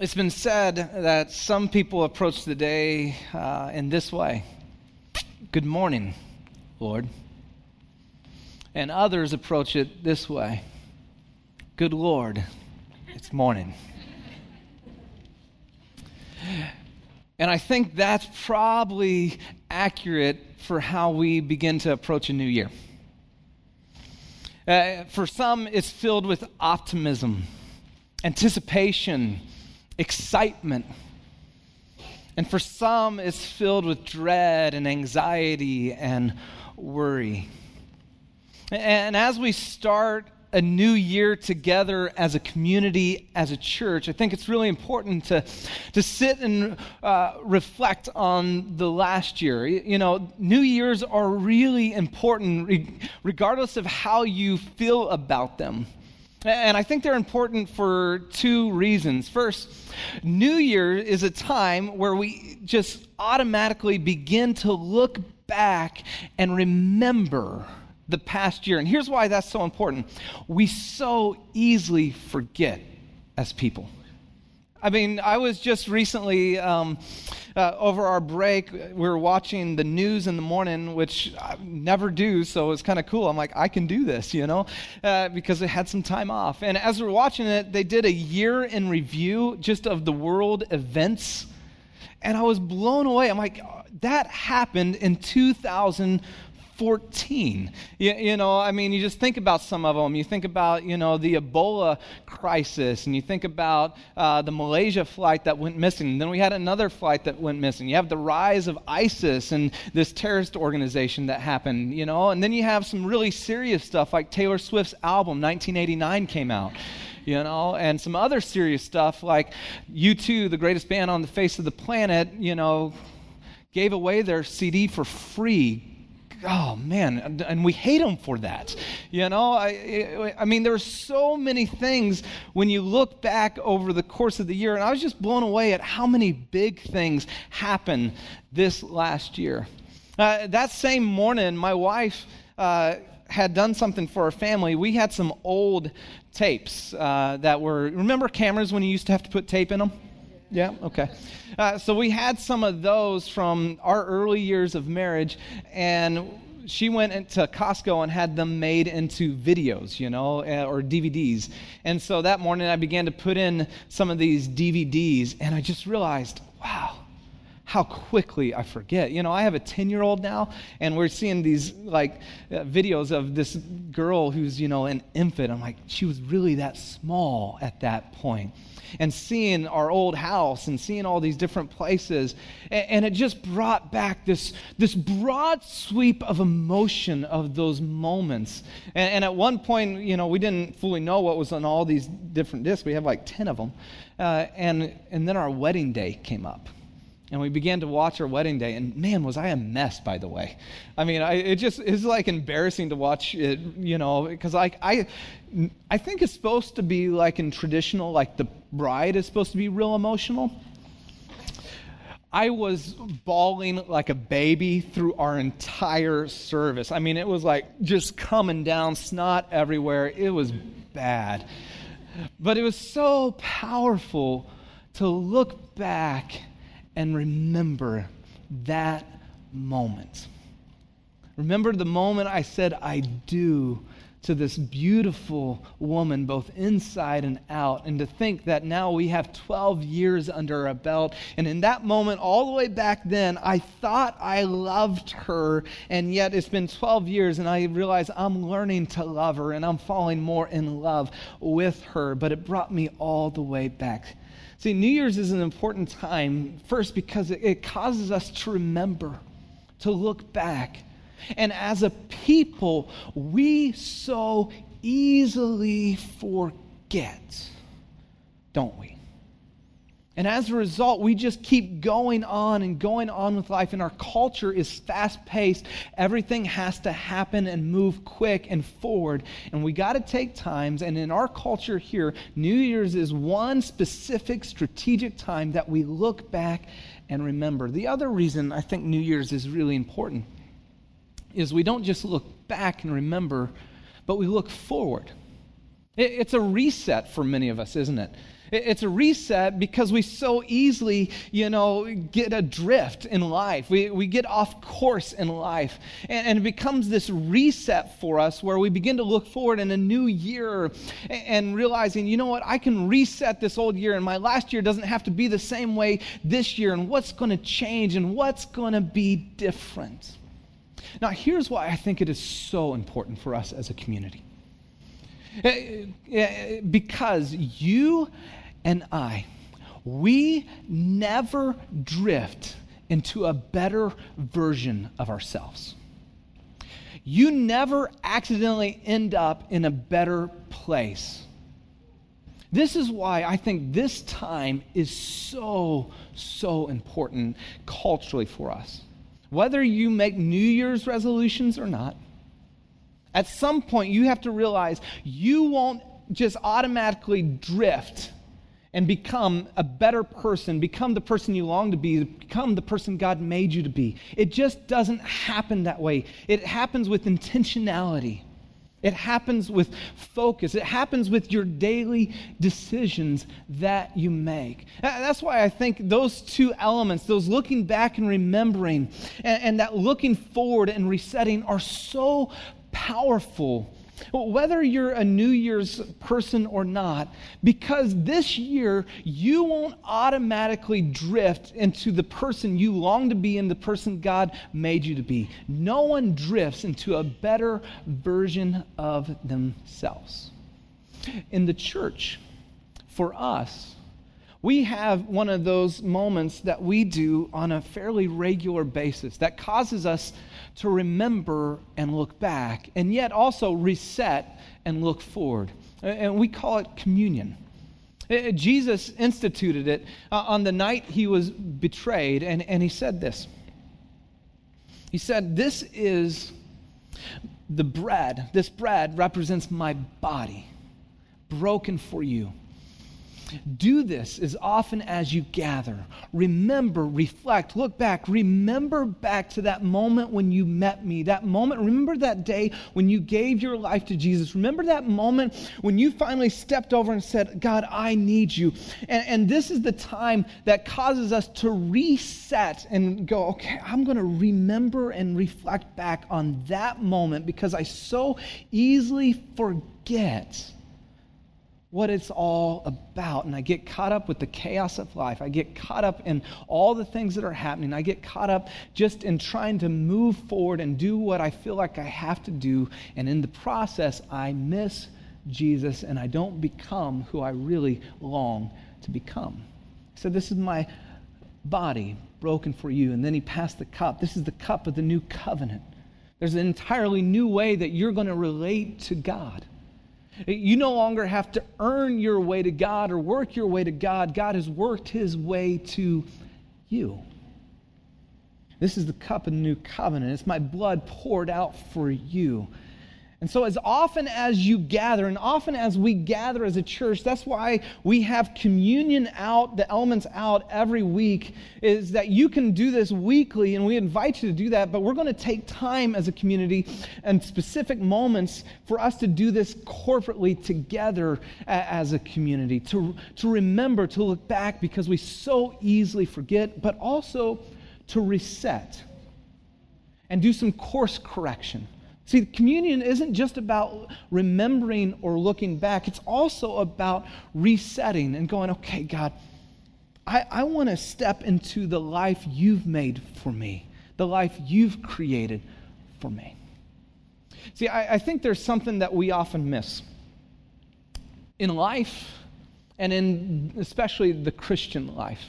It's been said that some people approach the day in this way. Good morning, Lord. And others approach it this way. Good Lord, it's morning. And I think that's probably accurate for how we begin to approach a new year. For some, it's filled with optimism, anticipation, excitement. And for some, it's filled with dread and anxiety and worry. And as we start a new year together as a community, as a church, I think it's really important to sit and reflect on the last year. You know, New Year's are really important regardless of how you feel about them. And I think they're important for two reasons. First, New Year is a time where we just automatically begin to look back and remember the past year. And here's why that's so important. We so easily forget as people. I mean, I was just recently, over our break, we were watching the news in the morning, which I never do, so it was kind of cool. I'm like, I can do this, you know, because I had some time off. And as we were watching it, they did a year in review just of the world events, and I was blown away. I'm like, that happened in 2014. You know, I mean, you just think about some of them. You think about, you know, the Ebola crisis, and you think about the Malaysia flight that went missing. And then we had another flight that went missing. You have the rise of ISIS and this terrorist organization that happened, you know. And then you have some really serious stuff like Taylor Swift's album, 1989, came out, you know, and some other serious stuff like U2, the greatest band on the face of the planet, you know, gave away their CD for free. Oh, man, and we hate them for that. You know, I mean, there are so many things when you look back over the course of the year, and I was just blown away at how many big things happened this last year. That same morning, my wife had done something for our family. We had some old tapes that were, remember cameras when you used to have to put tape in them? Yeah, okay. So we had some of those from our early years of marriage, and she went into Costco and had them made into videos, you know, or DVDs. And so that morning I began to put in some of these DVDs, and I just realized, wow, how quickly I forget. You know, I have a 10-year-old now, and we're seeing these, like, videos of this girl who's, you know, an infant. I'm like, she was really that small at that point. And seeing our old house and seeing all these different places, and it just brought back this broad sweep of emotion of those moments. And at one point, you know, we didn't fully know what was on all these different discs. We have like 10 of them. And then our wedding day came up. And we began to watch our wedding day, and man, was I a mess, by the way. I mean, it's like embarrassing to watch it, you know, because I think it's supposed to be like in traditional, like the bride is supposed to be real emotional. I was bawling like a baby through our entire service. I mean, it was like just coming down, snot everywhere. It was bad. But it was so powerful to look back and remember that moment. Remember the moment I said I do to this beautiful woman, both inside and out, and to think that now we have 12 years under our belt. And in that moment, all the way back then, I thought I loved her, and yet it's been 12 years, and I realize I'm learning to love her, and I'm falling more in love with her. But it brought me all the way back. See, New Year's is an important time, first, because it causes us to remember, to look back. And as a people, we so easily forget, don't we? And as a result, we just keep going on and going on with life, and our culture is fast-paced. Everything has to happen and move quick and forward, and we got to take times, and in our culture here, New Year's is one specific strategic time that we look back and remember. The other reason I think New Year's is really important is we don't just look back and remember, but we look forward. It's a reset for many of us, isn't it? It's a reset because we so easily, get adrift in life. We get off course in life. And it becomes this reset for us where we begin to look forward in a new year and realizing, you know what, I can reset this old year, and my last year doesn't have to be the same way this year, and what's going to change and what's going to be different. Now, here's why I think it is so important for us as a community. Because you and I, we never drift into a better version of ourselves. You never accidentally end up in a better place. This is why I think this time is so important culturally for us. Whether you make New Year's resolutions or not, at some point, you have to realize you won't just automatically drift and become a better person, become the person you long to be, become the person God made you to be. It just doesn't happen that way. It happens with intentionality. It happens with focus. It happens with your daily decisions that you make. That's why I think those two elements, those looking back and remembering, and that looking forward and resetting, are so powerful, whether you're a New Year's person or not, because this year you won't automatically drift into the person you long to be and the person God made you to be. No one drifts into a better version of themselves. In the church, for us, we have one of those moments that we do on a fairly regular basis that causes us to remember and look back, and yet also reset and look forward. And we call it communion. Jesus instituted it on the night he was betrayed, and he said this. He said, "This is the bread. This bread represents my body, broken for you. Do this as often as you gather." Remember, reflect, look back. Remember back to that moment when you met me, that moment. Remember that day when you gave your life to Jesus. Remember that moment when you finally stepped over and said, "God, I need you." And this is the time that causes us to reset and go, okay, I'm going to remember and reflect back on that moment, because I so easily forget what it's all about, and I get caught up with the chaos of life. I get caught up in all the things that are happening. I get caught up just in trying to move forward and do what I feel like I have to do, and in the process, I miss Jesus, and I don't become who I really long to become. So this is my body broken for you, and then he passed the cup. This is the cup of the new covenant. There's an entirely new way that you're going to relate to God. You no longer have to earn your way to God or work your way to God. God has worked his way to you. This is the cup of the new covenant. It's my blood poured out for you. And so as often as you gather, and often as we gather as a church, that's why we have communion out, the elements out every week, is that you can do this weekly, and we invite you to do that, but we're going to take time as a community and specific moments for us to do this corporately together as a community, to remember, to look back, because we so easily forget, but also to reset and do some course correction. See, communion isn't just about remembering or looking back. It's also about resetting and going, okay, God, I want to step into the life you've made for me, the life you've created for me. See, I think there's something that we often miss in life, and in especially the Christian life.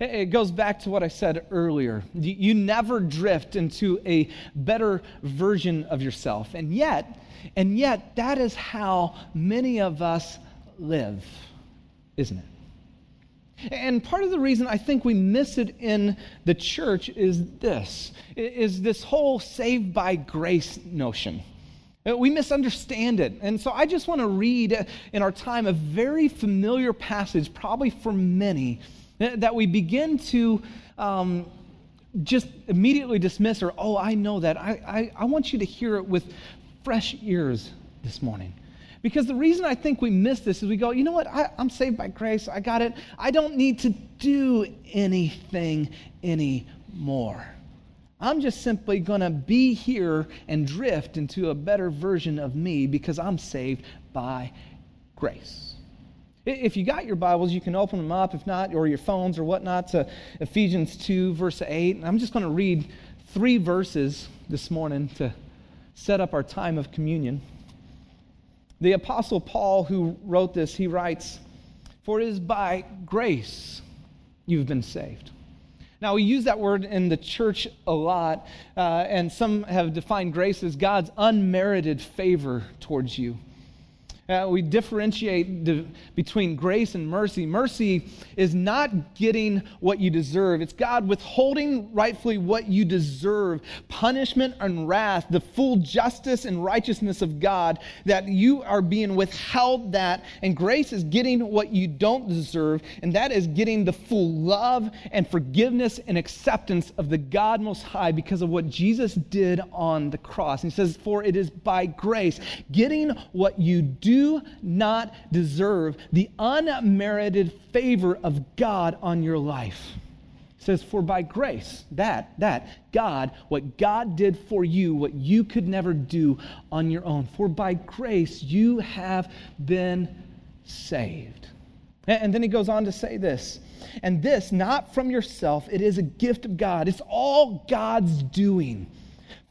It goes back to what I said earlier. You never drift into a better version of yourself. And yet, that is how many of us live, isn't it? And part of the reason I think we miss it in the church is this whole saved by grace notion. We misunderstand it. And so I just want to read in our time a very familiar passage, probably for many, that we begin to just immediately dismiss, or, oh, I know that. I want you to hear it with fresh ears this morning, Because the reason I think we miss this is we go, you know what, I'm saved by grace, I got it. I don't need to do anything anymore. I'm just simply going to be here and drift into a better version of me because I'm saved by grace. If you got your Bibles, you can open them up, if not, or your phones or whatnot, to Ephesians 2, verse 8. And I'm just going to read 3 verses this morning to set up our time of communion. The Apostle Paul, who wrote this, he writes, "For it is by grace you've been saved." Now, we use that word in the church a lot, and some have defined grace as God's unmerited favor towards you. We differentiate between grace and mercy. Mercy is not getting what you deserve. It's God withholding rightfully what you deserve, punishment and wrath, the full justice and righteousness of God, that you are being withheld that. And grace is getting what you don't deserve, and that is getting the full love and forgiveness and acceptance of the God Most High because of what Jesus did on the cross. And he says, "For it is by grace," getting what you do not deserve, the unmerited favor of God on your life. It says, "For by grace," that God, what God did for you, what you could never do on your own. For by grace you have been saved. And then he goes on to say this, "And this, not from yourself, it is a gift of God." It's all God's doing.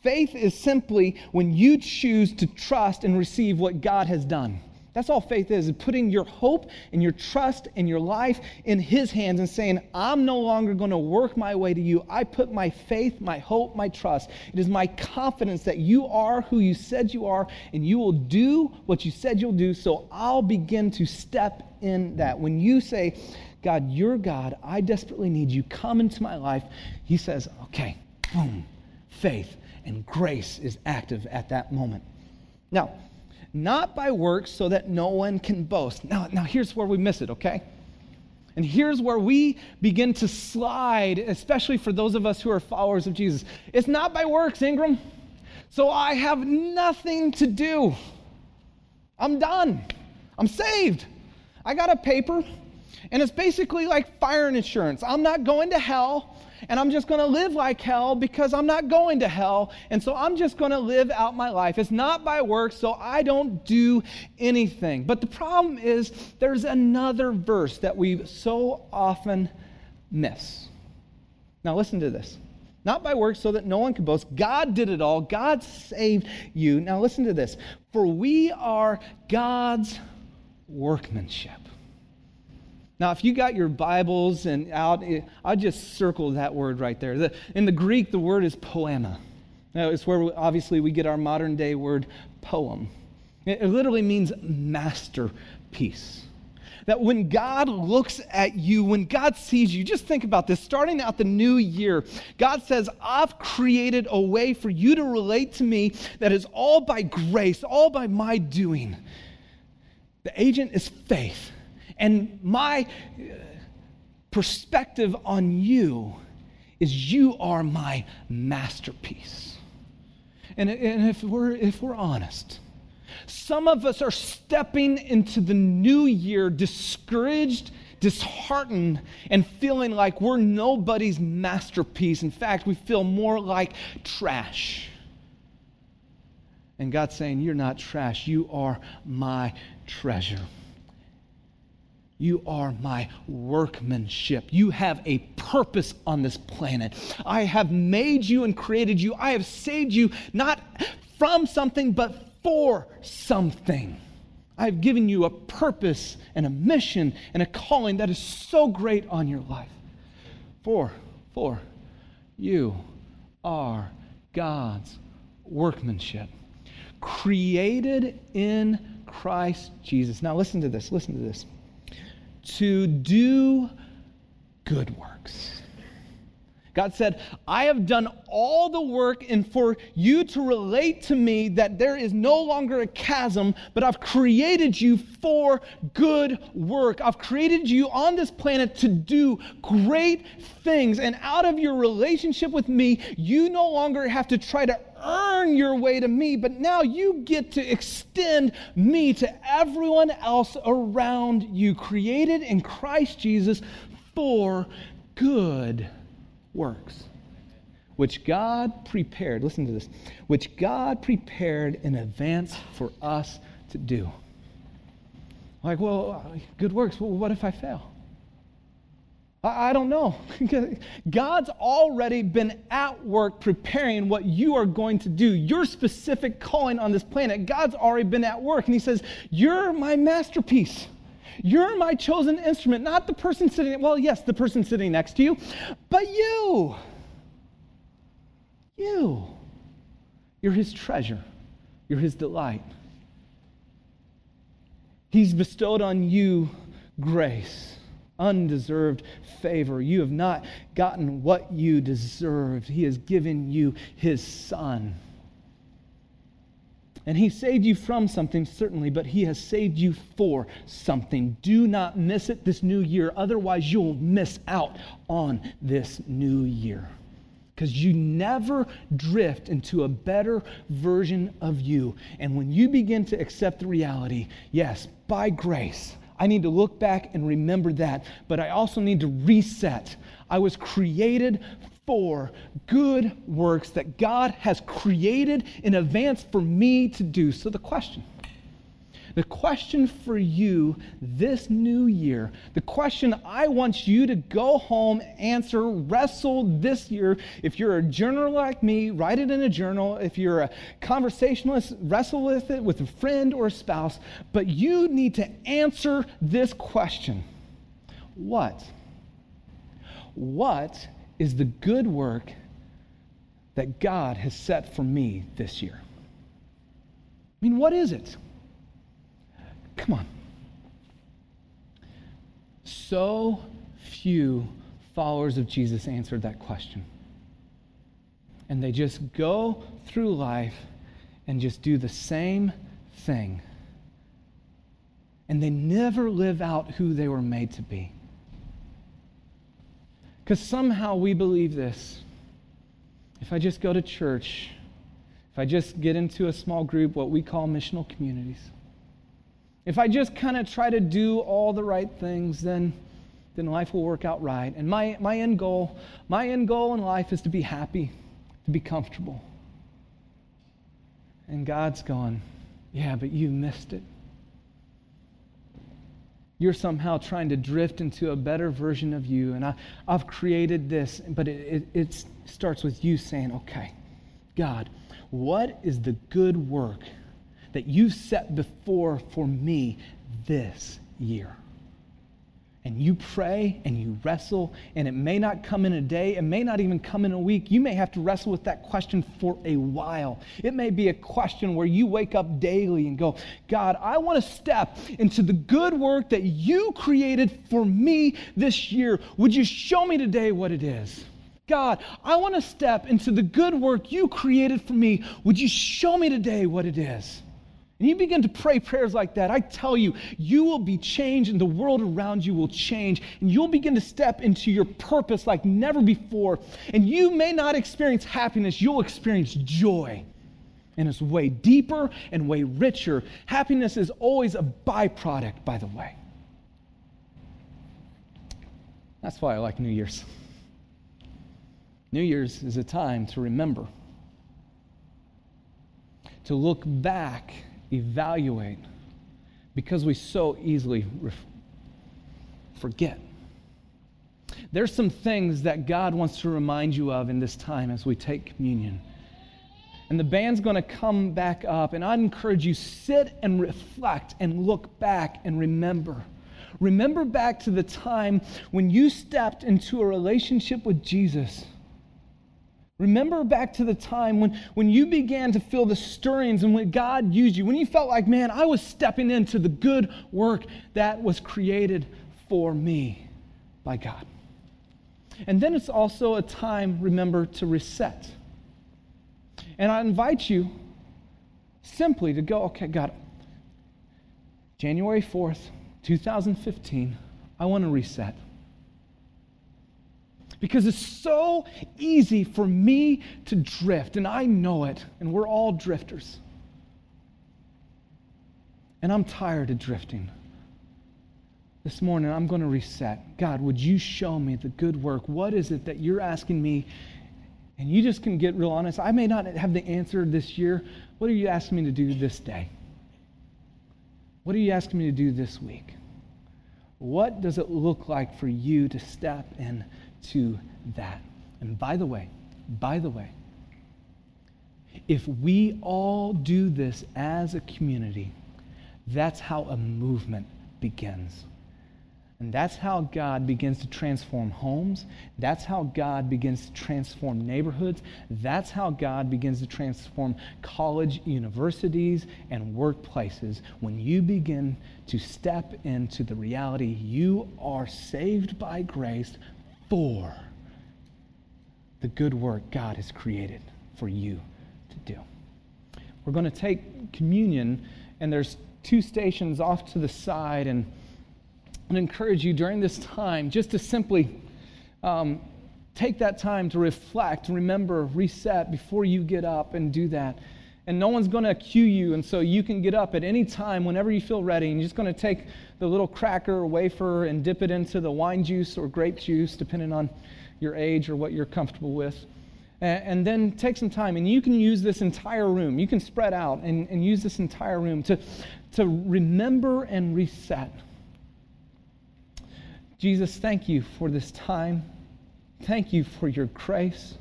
Faith is simply when you choose to trust and receive what God has done. That's all faith is putting your hope and your trust and your life in His hands and saying, "I'm no longer going to work my way to you. I put my faith, my hope, my trust. It is my confidence that you are who you said you are, and you will do what you said you'll do, so I'll begin to step in that." When you say, "God, you're God, I desperately need you. Come into my life," He says, "Okay, boom, faith." And grace is active at that moment. Now, not by works so that no one can boast. Now here's where we miss it, okay? And here's where we begin to slide, especially for those of us who are followers of Jesus. It's not by works, Ingram. So I have nothing to do. I'm done. I'm saved. I got a paper, and it's basically like fire insurance. I'm not going to hell. And I'm just going to live like hell because I'm not going to hell. And so I'm just going to live out my life. It's not by works, so I don't do anything. But the problem is there's another verse that we so often miss. Now listen to this. Not by works so that no one can boast. God did it all. God saved you. Now listen to this. For we are God's workmanship. Now, if you got your Bibles and out, I'll just circle that word right there. In the Greek, the word is poema. Now, it's where we get our modern day word poem. It literally means masterpiece. That when God looks at you, when God sees you, just think about this. Starting out the new year, God says, "I've created a way for you to relate to me that is all by grace, all by my doing." The agent is faith. And my perspective on you is you are my masterpiece. And if we're honest, some of us are stepping into the new year discouraged, disheartened, and feeling like we're nobody's masterpiece. In fact, we feel more like trash. And God's saying, "You're not trash. You are my treasure. You are my workmanship. You have a purpose on this planet. I have made you and created you. I have saved you, not from something, but for something. I've given you a purpose and a mission and a calling that is so great on your life. For you are God's workmanship, created in Christ Jesus." Now listen to this, To do good works. God said, "I have done all the work, and for you to relate to me that there is no longer a chasm, but I've created you for good work. I've created you on this planet to do great things. And out of your relationship with me, you no longer have to try to earn your way to me, but now you get to extend me to everyone else around you, created in Christ Jesus for good works, which God prepared, listen to this, which God prepared in advance for us to do. Like, well, good works, well, what if I fail? I don't know. God's already been at work preparing what you are going to do, your specific calling on this planet. God's already been at work, and he says, you're my masterpiece. You're my chosen instrument, not the person sitting, well, yes, the person sitting next to you, but you. You. You're his treasure. You're his delight. He's bestowed on you grace, undeserved favor. You have not gotten what you deserved. He has given you his Son. And he saved you from something, certainly, but he has saved you for something. Do not miss it this new year. Otherwise, you'll miss out on this new year. Because you never drift into a better version of you. And when you begin to accept the reality, yes, by grace, I need to look back and remember that, but I also need to reset. I was created for good works that God has created in advance for me to do. So the question for you this new year, the question I want you to go home, answer, wrestle this year. If you're a journaler like me, write it in a journal. If you're a conversationalist, wrestle with it with a friend or a spouse. But you need to answer this question. What is the good work that God has set for me this year? I mean, what is it? Come on. So few followers of Jesus answered that question. And they just go through life and just do the same thing. And they never live out who they were made to be. Because somehow we believe this. If I just go to church, if I just get into a small group, what we call missional communities, if I just kind of try to do all the right things, then life will work out right. And my end goal in life is to be happy, to be comfortable. And God's going, yeah, but you missed it. You're somehow trying to drift into a better version of you. And I've created this, but it starts with you saying, okay, God, what is the good work that you've set before for me this year? And you pray and you wrestle, and it may not come in a day, it may not even come in a week. You may have to wrestle with that question for a while. It may be a question where you wake up daily and go, God, I want to step into the good work that you created for me this year. Would you show me today what it is? God, I want to step into the good work you created for me. Would you show me today what it is? And you begin to pray prayers like that, I tell you, you will be changed and the world around you will change. And you'll begin to step into your purpose like never before. And you may not experience happiness, you'll experience joy. And it's way deeper and way richer. Happiness is always a byproduct, by the way. That's why I like New Year's. New Year's is a time to remember, to look back, evaluate, because we so easily forget. There's some things that God wants to remind you of in this time as we take communion. And the band's going to come back up, and I'd encourage you, sit and reflect and look back and remember. Remember back to the time when you stepped into a relationship with Jesus. Remember back to the time when you began to feel the stirrings and when God used you, when you felt like, man, I was stepping into the good work that was created for me by God. And then it's also a time, remember, to reset. And I invite you simply to go, okay, God, January 4th, 2015, I want to reset. because it's so easy for me to drift, and I know it, and we're all drifters. And I'm tired of drifting. This morning, I'm going to reset. God, would you show me the good work? What is it that you're asking me? And you just can get real honest. I may not have the answer this year. What are you asking me to do this day? What are you asking me to do this week? What does it look like for you to step into that? And by the way, if we all do this as a community, that's how a movement begins. And that's how God begins to transform homes. That's how God begins to transform neighborhoods. That's how God begins to transform college, universities, and workplaces. When you begin to step into the reality, you are saved by grace for the good work God has created for you to do. We're going to take communion, and there's two stations off to the side, and I encourage you during this time just to simply take that time to reflect, remember, reset before you get up and do that. And no one's going to cue you, and so you can get up at any time whenever you feel ready, and you're just going to take the little cracker or wafer and dip it into the wine juice or grape juice, depending on your age or what you're comfortable with. And then take some time, and you can use this entire room. You can spread out and use this entire room to remember and reset. Jesus, thank you for this time. Thank you for your grace.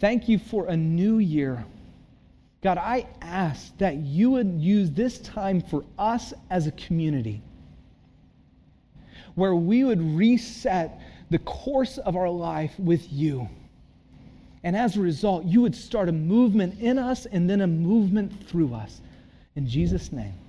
Thank you for a new year. God, I ask that you would use this time for us as a community, where we would reset the course of our life with you. And as a result, you would start a movement in us and then a movement through us. In Jesus' name.